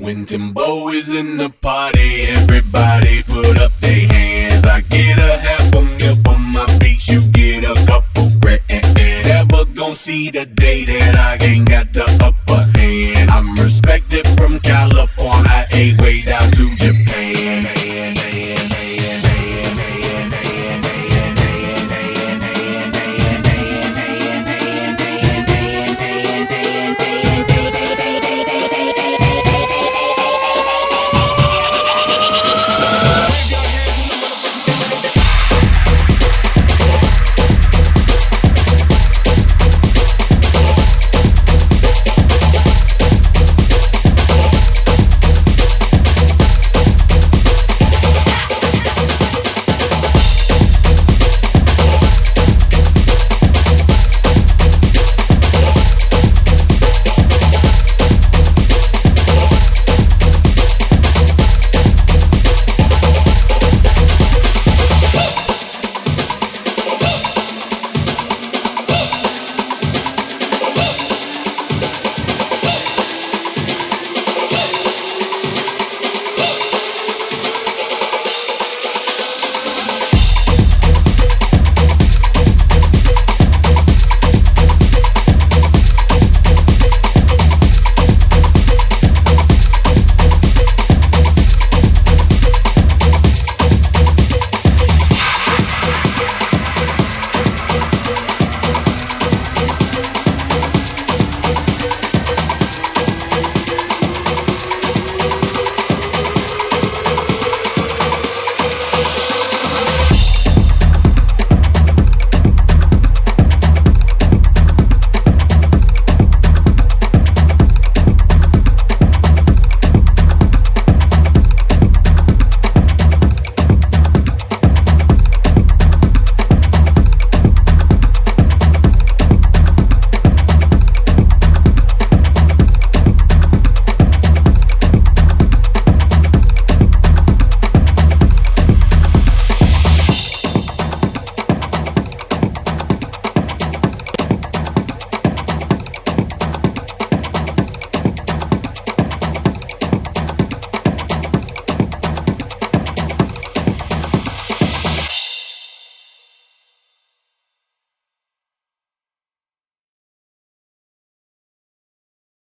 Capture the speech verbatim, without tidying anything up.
When Timbo is in the party, everybody put up their hands. I get a half a meal for my beats, you get a couple grand. Never gon' see the day that I ain't got the upper hand. I'm respected from California.